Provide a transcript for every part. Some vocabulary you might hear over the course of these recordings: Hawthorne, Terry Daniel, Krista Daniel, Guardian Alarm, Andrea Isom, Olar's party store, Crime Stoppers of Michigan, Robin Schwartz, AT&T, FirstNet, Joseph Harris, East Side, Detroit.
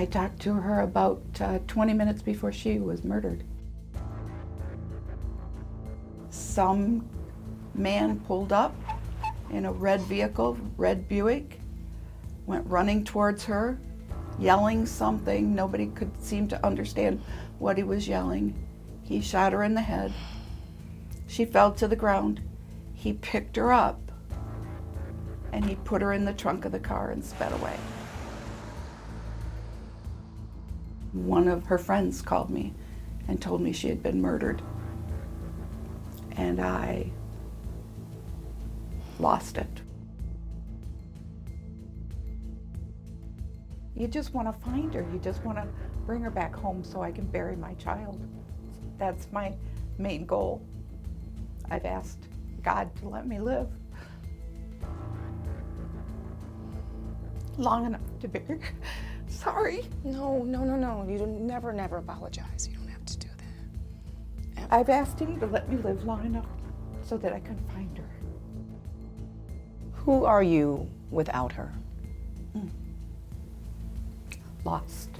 I talked to her about 20 minutes before she was murdered. Some man pulled up in a red vehicle, red Buick, went running towards her, yelling something. Nobody could seem to understand what he was yelling. He shot her in the head. She fell to the ground. He picked her up and he put her in the trunk of the car and sped away. One of her friends called me and told me she had been murdered. And I lost it. You just want to find her. You just want to bring her back home so I can bury my child. That's my main goal. I've asked God to let me live long enough to bury her. Sorry. No. You don't never apologize. You don't have to do that. Ever. I've asked him to let me live long enough so that I can find her. Who are you without her? Lost.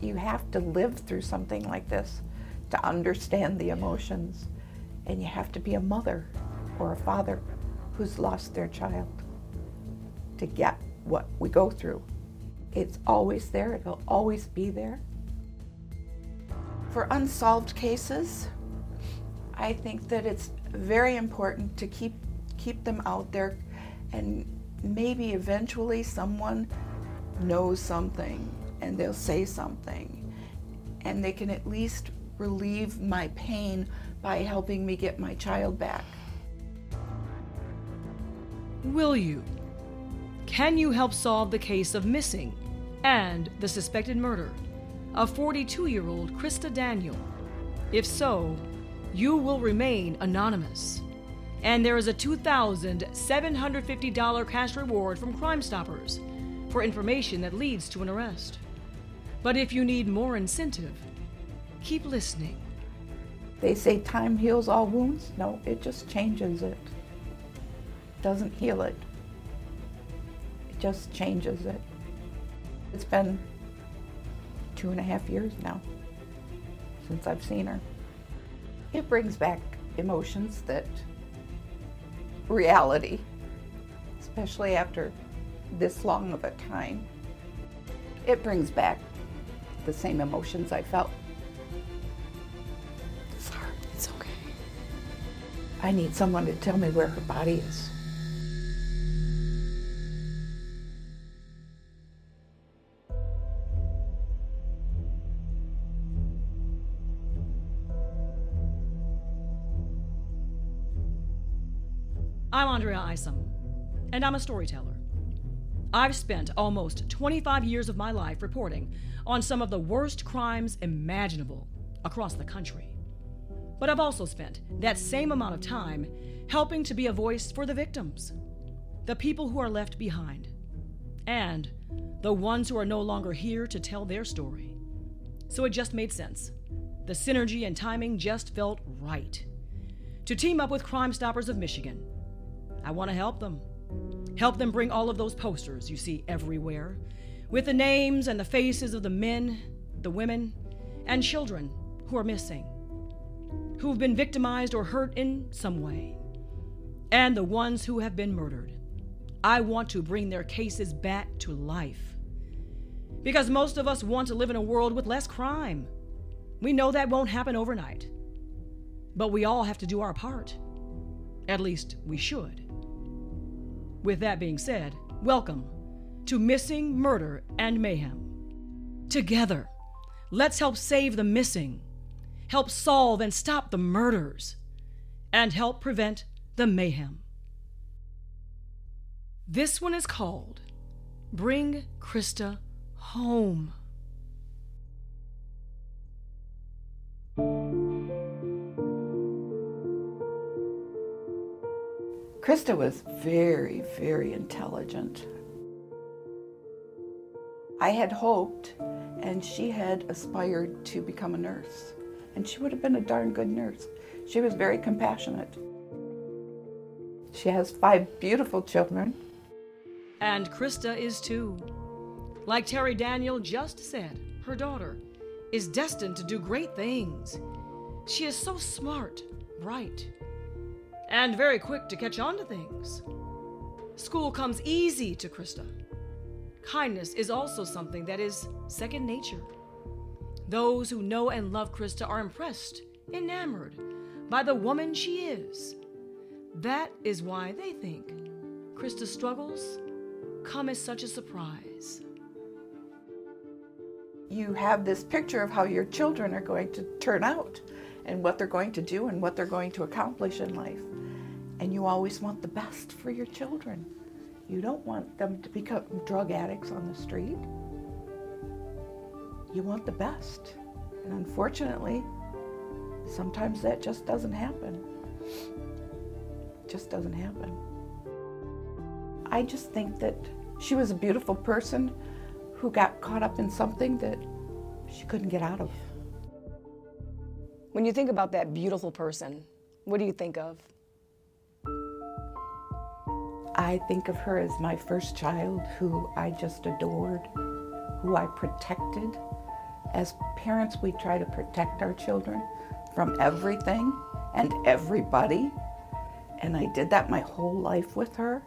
You have to live through something like this to understand the emotions, and you have to be a mother or a father who's lost their child to get what we go through. It's always there, it'll always be there. For unsolved cases, I think that it's very important to keep them out there, and maybe eventually someone knows something and they'll say something, and they can at least relieve my pain by helping me get my child back. Will you? Can you help solve the case of missing and the suspected murder of 42-year-old Krista Daniel? If so, you will remain anonymous. And there is a $2,750 cash reward from Crime Stoppers for information that leads to an arrest. But if you need more incentive, keep listening. They say time heals all wounds. No, it just changes it. Doesn't heal it. It just changes it. It's been 2.5 years now since I've seen her. It brings back emotions that reality, especially after this long of a time. It brings back the same emotions I felt. Sorry, it's okay. I need someone to tell me where her body is. I'm Andrea Isom, and I'm a storyteller. I've spent almost 25 years of my life reporting on some of the worst crimes imaginable across the country. But I've also spent that same amount of time helping to be a voice for the victims, the people who are left behind, and the ones who are no longer here to tell their story. So it just made sense. The synergy and timing just felt right. To team up with Crime Stoppers of Michigan, I want to help them. Help them bring all of those posters you see everywhere with the names and the faces of the men, the women, and children who are missing, who've been victimized or hurt in some way, and the ones who have been murdered. I want to bring their cases back to life because most of us want to live in a world with less crime. We know that won't happen overnight, but we all have to do our part. At least we should. With that being said, welcome to Missing, Murder, and Mayhem. Together, let's help save the missing, help solve and stop the murders, and help prevent the mayhem. This one is called Bring Krista Home. Krista was very, very intelligent. I had hoped, and she had aspired to become a nurse, and she would have been a darn good nurse. She was very compassionate. She has 5 beautiful children. And Krista is too. Like Terry Daniel just said, her daughter is destined to do great things. She is so smart, bright, and very quick to catch on to things. School comes easy to Krista. Kindness is also something that is second nature. Those who know and love Krista are impressed, enamored by the woman she is. That is why they think Krista's struggles come as such a surprise. You have this picture of how your children are going to turn out and what they're going to do and what they're going to accomplish in life. And you always want the best for your children. You don't want them to become drug addicts on the street. You want the best. And unfortunately, sometimes that just doesn't happen. It just doesn't happen. I just think that she was a beautiful person who got caught up in something that she couldn't get out of. When you think about that beautiful person, what do you think of? I think of her as my first child, who I just adored, who I protected. As parents, we try to protect our children from everything and everybody. And I did that my whole life with her.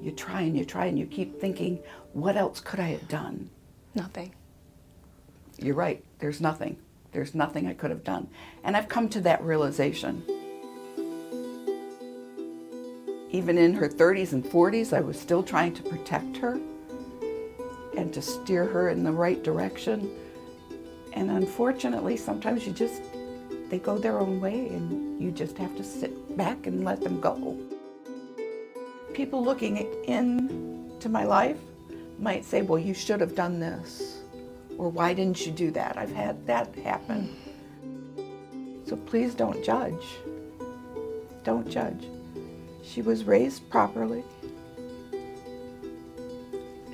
You try and you try and you keep thinking, what else could I have done? Nothing. You're right, there's nothing. There's nothing I could have done. And I've come to that realization. Even in her 30s and 40s, I was still trying to protect her and to steer her in the right direction. And unfortunately, sometimes you just, they go their own way and you just have to sit back and let them go. People looking into my life might say, well, you should have done this, or why didn't you do that? I've had that happen. So please don't judge. Don't judge. She was raised properly.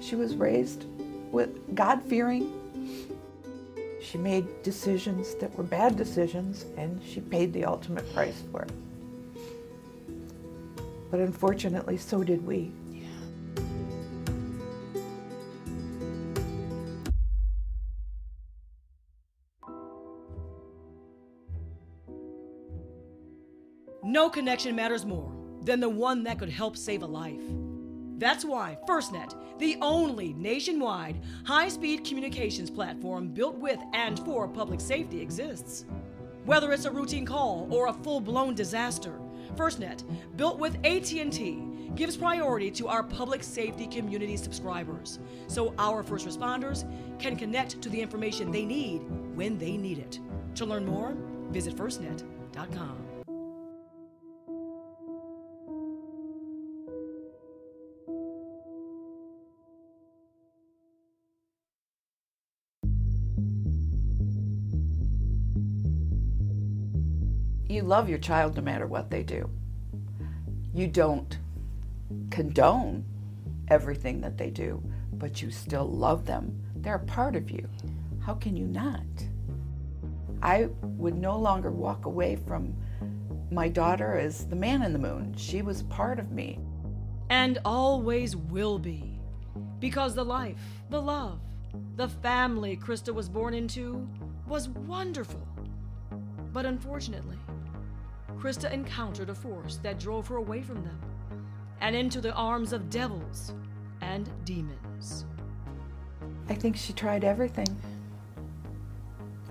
She was raised with God-fearing. She made decisions that were bad decisions, and she paid the ultimate price for it. But unfortunately, so did we. Yeah. No connection matters more than the one that could help save a life. That's why FirstNet, the only nationwide high-speed communications platform built with and for public safety, exists. Whether it's a routine call or a full-blown disaster, FirstNet, built with AT&T, gives priority to our public safety community subscribers, so our first responders can connect to the information they need when they need it. To learn more, visit FirstNet.com. You love your child no matter what they do. You don't condone everything that they do, but you still love them. They're a part of you. How can you not? I would no longer walk away from my daughter as the man in the moon. She was part of me. And always will be. Because the life, the love, the family Krista was born into was wonderful. But unfortunately, Krista encountered a force that drove her away from them and into the arms of devils and demons. I think she tried everything.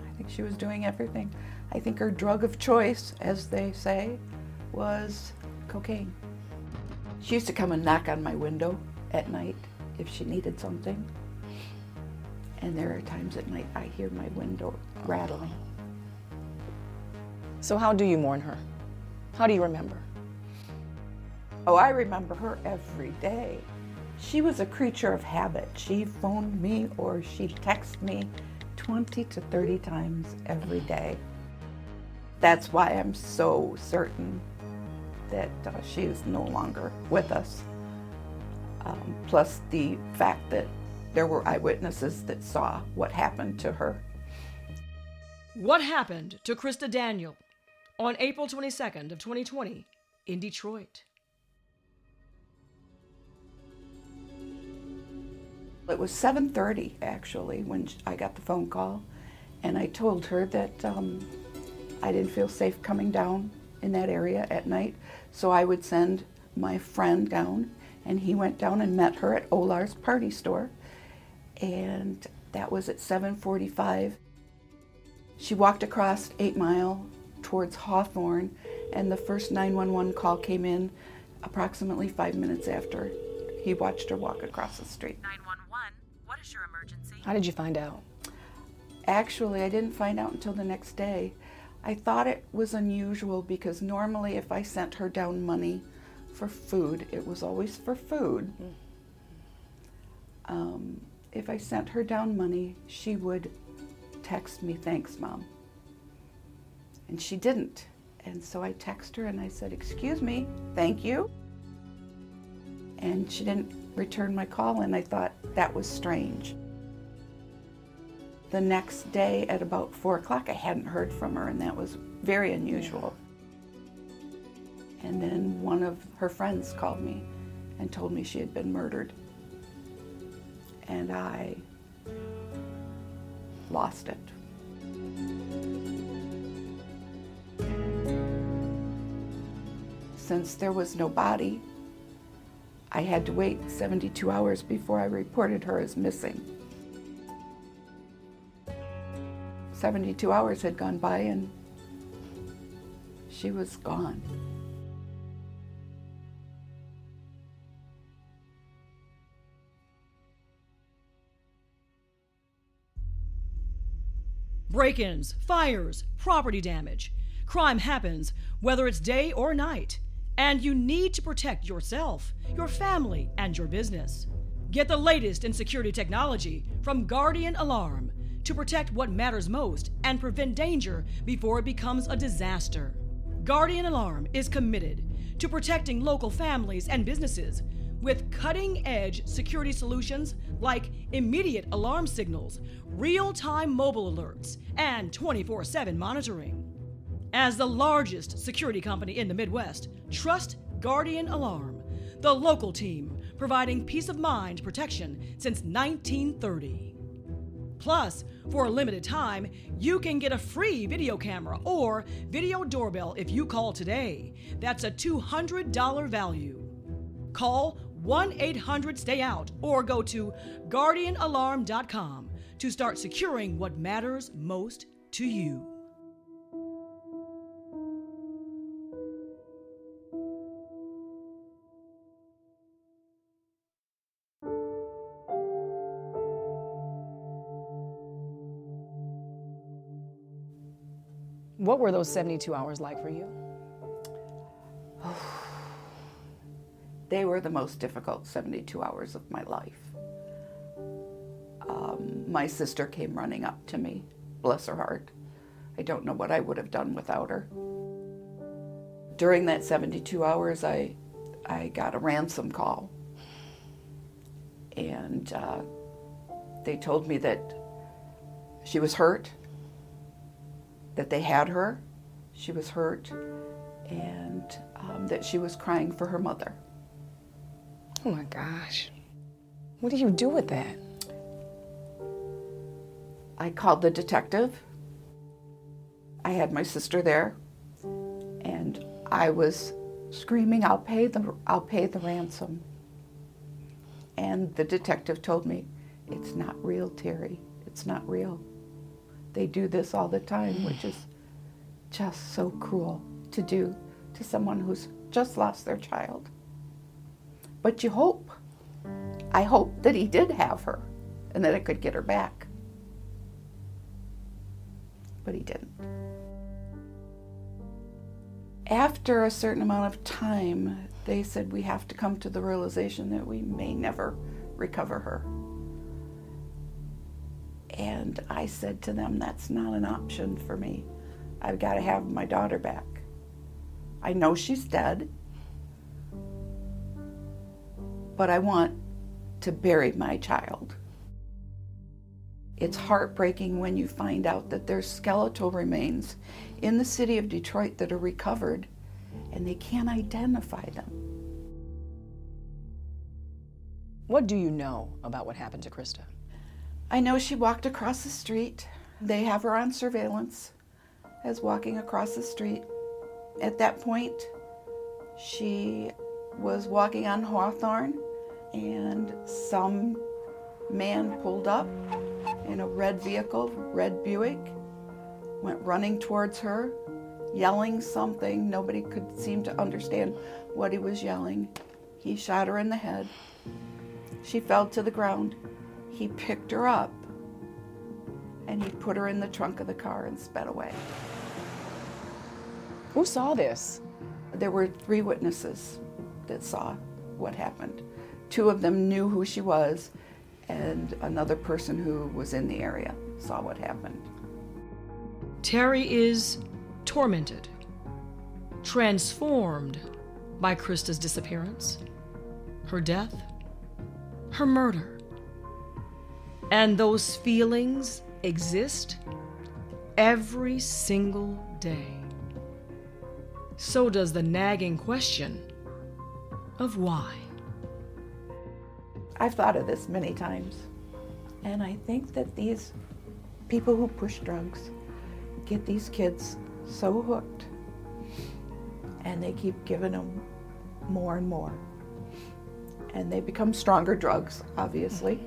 I think she was doing everything. I think her drug of choice, as they say, was cocaine. She used to come and knock on my window at night if she needed something. And there are times at night I hear my window rattling. So how do you mourn her? How do you remember? Oh, I remember her every day. She was a creature of habit. She phoned me or she texted me 20 to 30 times every day. That's why I'm so certain that she is no longer with us. Plus the fact that there were eyewitnesses that saw what happened to her. What happened to Krista Daniel? On April 22nd of 2020 in Detroit. It was 7:30, actually, when I got the phone call, and I told her that I didn't feel safe coming down in that area at night, so I would send my friend down, and he went down and met her at Olar's party store, and that was at 7:45. She walked across 8 Mile towards Hawthorne, and the first 911 call came in approximately 5 minutes after he watched her walk across the street. 911, what is your emergency? How did you find out? Actually, I didn't find out until the next day. I thought it was unusual because normally if I sent her down money for food, it was always for food. If I sent her down money, she would text me, "Thanks, Mom." And she didn't. And so I texted her and I said, "Excuse me, thank you." And she didn't return my call, and I thought that was strange. The next day at about 4 o'clock, I hadn't heard from her, and that was very unusual. And then one of her friends called me and told me she had been murdered. And I lost it. Since there was no body, I had to wait 72 hours before I reported her as missing. 72 hours had gone by and she was gone. Break-ins, fires, property damage. Crime happens, whether it's day or night. And you need to protect yourself, your family, and your business. Get the latest in security technology from Guardian Alarm to protect what matters most and prevent danger before it becomes a disaster. Guardian Alarm is committed to protecting local families and businesses with cutting-edge security solutions like immediate alarm signals, real-time mobile alerts, and 24/7 monitoring. As the largest security company in the Midwest, trust Guardian Alarm, the local team providing peace of mind protection since 1930. Plus, for a limited time, you can get a free video camera or video doorbell if you call today. That's a $200 value. Call 1-800-STAY-OUT or go to guardianalarm.com to start securing what matters most to you. What were those 72 hours like for you? They were the most difficult 72 hours of my life. My sister came running up to me, bless her heart. I don't know what I would have done without her. During that 72 hours, I got a ransom call. And they told me that she was hurt, that they had her, she was hurt, and that she was crying for her mother. Oh my gosh. What do you do with that? I called the detective. I had my sister there, and I was screaming, I'll pay the ransom. And the detective told me, "It's not real, Terry, it's not real. They do this all the time," which is just so cruel to do to someone who's just lost their child. But you hope. I hope that he did have her and that I could get her back. But he didn't. After a certain amount of time, they said we have to come to the realization that we may never recover her. And I said to them, "That's not an option for me. I've got to have my daughter back. I know she's dead, but I want to bury my child." It's heartbreaking when you find out that there's skeletal remains in the city of Detroit that are recovered, and they can't identify them. What do you know about what happened to Krista? I know she walked across the street. They have her on surveillance as walking across the street. At that point, she was walking on Hawthorne and some man pulled up in a red vehicle, red Buick, went running towards her, yelling something. Nobody could seem to understand what he was yelling. He shot her in the head. She fell to the ground. He picked her up and he put her in the trunk of the car and sped away. Who saw this? There were three witnesses that saw what happened. Two of them knew who she was, and another person who was in the area saw what happened. Terry is tormented, transformed by Krista's disappearance, her death, her murder. And those feelings exist every single day. So does the nagging question of why. I've thought of this many times, and I think that these people who push drugs get these kids so hooked, and they keep giving them more and more. And they become stronger drugs, obviously.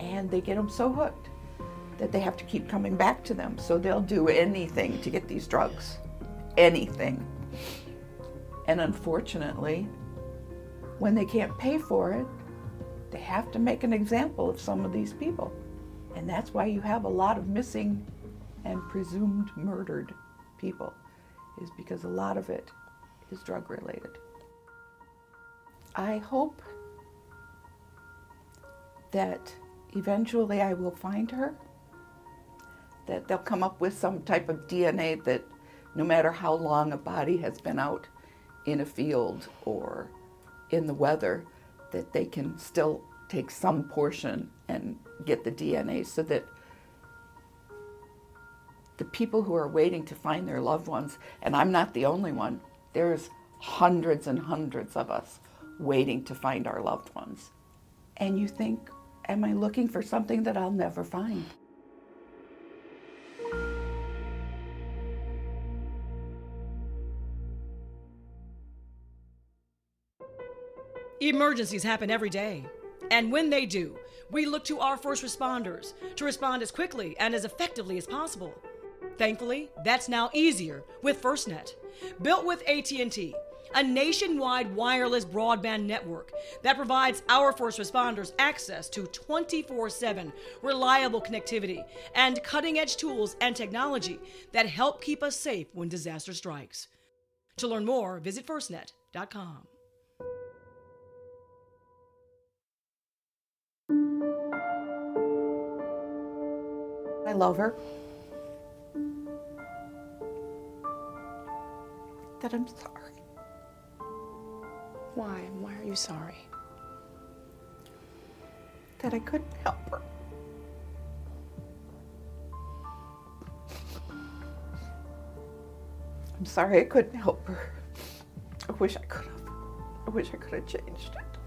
And they get them so hooked that they have to keep coming back to them. So they'll do anything to get these drugs, anything. And unfortunately, when they can't pay for it, they have to make an example of some of these people. And that's why you have a lot of missing and presumed murdered people, is because a lot of it is drug related. I hope that eventually I will find her, that they'll come up with some type of DNA that no matter how long a body has been out in a field or in the weather, that they can still take some portion and get the DNA so that the people who are waiting to find their loved ones, and I'm not the only one, there's hundreds and hundreds of us waiting to find our loved ones. And you think, am I looking for something that I'll never find? Emergencies happen every day. And when they do, we look to our first responders to respond as quickly and as effectively as possible. Thankfully, that's now easier with FirstNet. Built with AT&T, a nationwide wireless broadband network that provides our first responders access to 24/7 reliable connectivity and cutting-edge tools and technology that help keep us safe when disaster strikes. To learn more, visit firstnet.com. I love her. That I'm sorry. Why? Why are you sorry? That I couldn't help her. I'm sorry I couldn't help her. I wish I could have. I wish I could have changed it.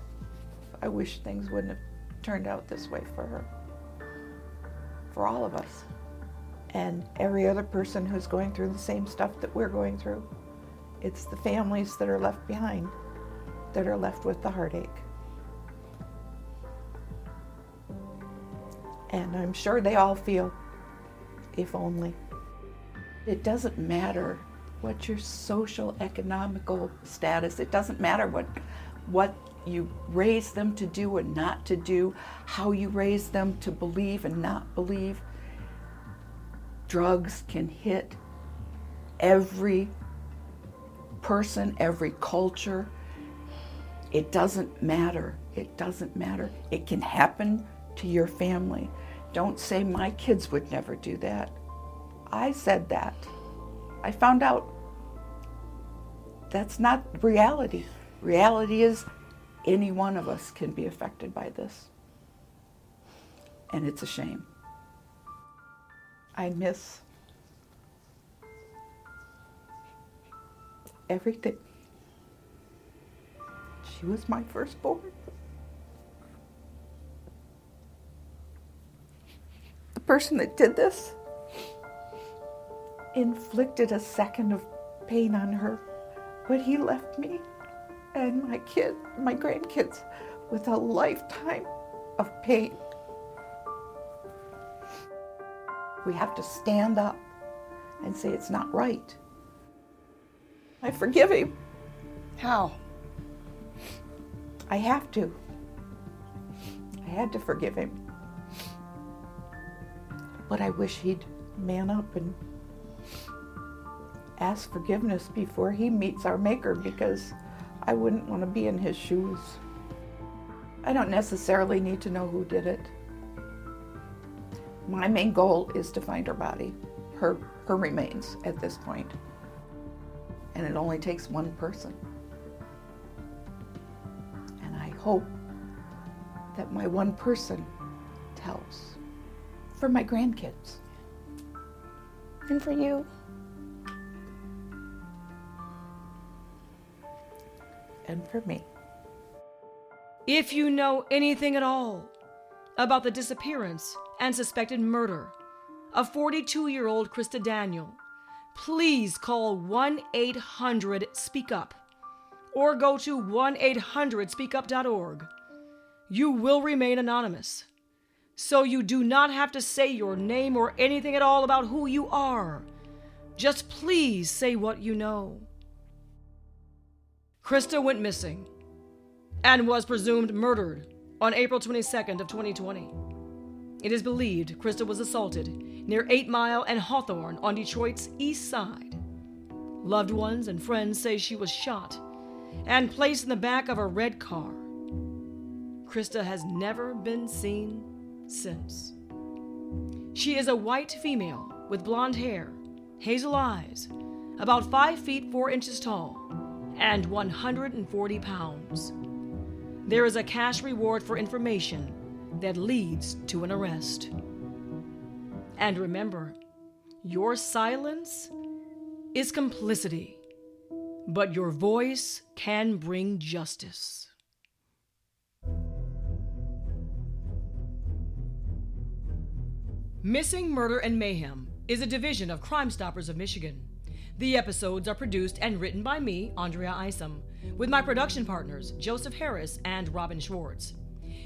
I wish things wouldn't have turned out this way for her. For all of us. And every other person who's going through the same stuff that we're going through. It's the families that are left behind, that are left with the heartache. And I'm sure they all feel, if only. It doesn't matter what your social economical status, it doesn't matter what you raise them to do and not to do, how you raise them to believe and not believe. Drugs can hit every person, every culture. It doesn't matter. It doesn't matter. It can happen to your family. Don't say my kids would never do that. I said that. I found out that's not reality. Reality is any one of us can be affected by this. And it's a shame. I miss everything She was my firstborn. The person that did this inflicted a second of pain on her when he left me and my grandkids with a lifetime of pain. We have to stand up and say it's not right. I forgive him. How? I have to. I had to forgive him. But I wish he'd man up and ask forgiveness before he meets our maker, because I wouldn't want to be in his shoes. I don't necessarily need to know who did it. My main goal is to find her body, her remains at this point. And it only takes one person. And I hope that my one person tells for my grandkids. And for you. And for me. If you know anything at all about the disappearance and suspected murder of 42-year-old Krista Daniel, please call 1-800-SPEAK-UP or go to 1-800-SPEAKUP.org. You will remain anonymous, so you do not have to say your name or anything at all about who you are. Just please say what you know. Krista went missing and was presumed murdered on April 22nd of 2020. It is believed Krista was assaulted near 8 Mile and Hawthorne on Detroit's east side. Loved ones and friends say she was shot and placed in the back of a red car. Krista has never been seen since. She is a white female with blonde hair, hazel eyes, about 5 feet 4 inches tall, and 140 pounds. There is a cash reward for information that leads to an arrest. And remember, your silence is complicity, but your voice can bring justice. Missing Murder and Mayhem is a division of Crime Stoppers of Michigan. The episodes are produced and written by me, Andrea Isom, with my production partners, Joseph Harris and Robin Schwartz.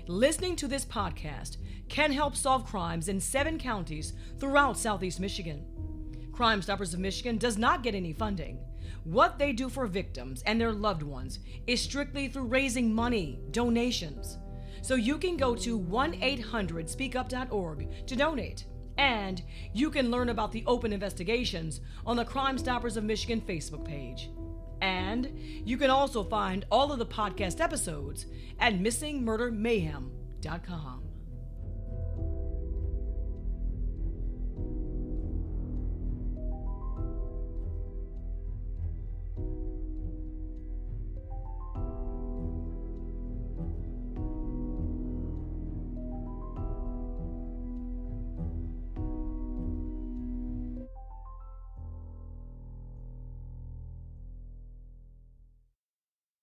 Listening to this podcast can help solve crimes in 7 counties throughout Southeast Michigan. Crime Stoppers of Michigan does not get any funding. What they do for victims and their loved ones is strictly through raising money, donations. So you can go to 1-800-SpeakUp.org to donate, and you can learn about the open investigations on the Crime Stoppers of Michigan Facebook page. And you can also find all of the podcast episodes at missingmurdermayhem.com.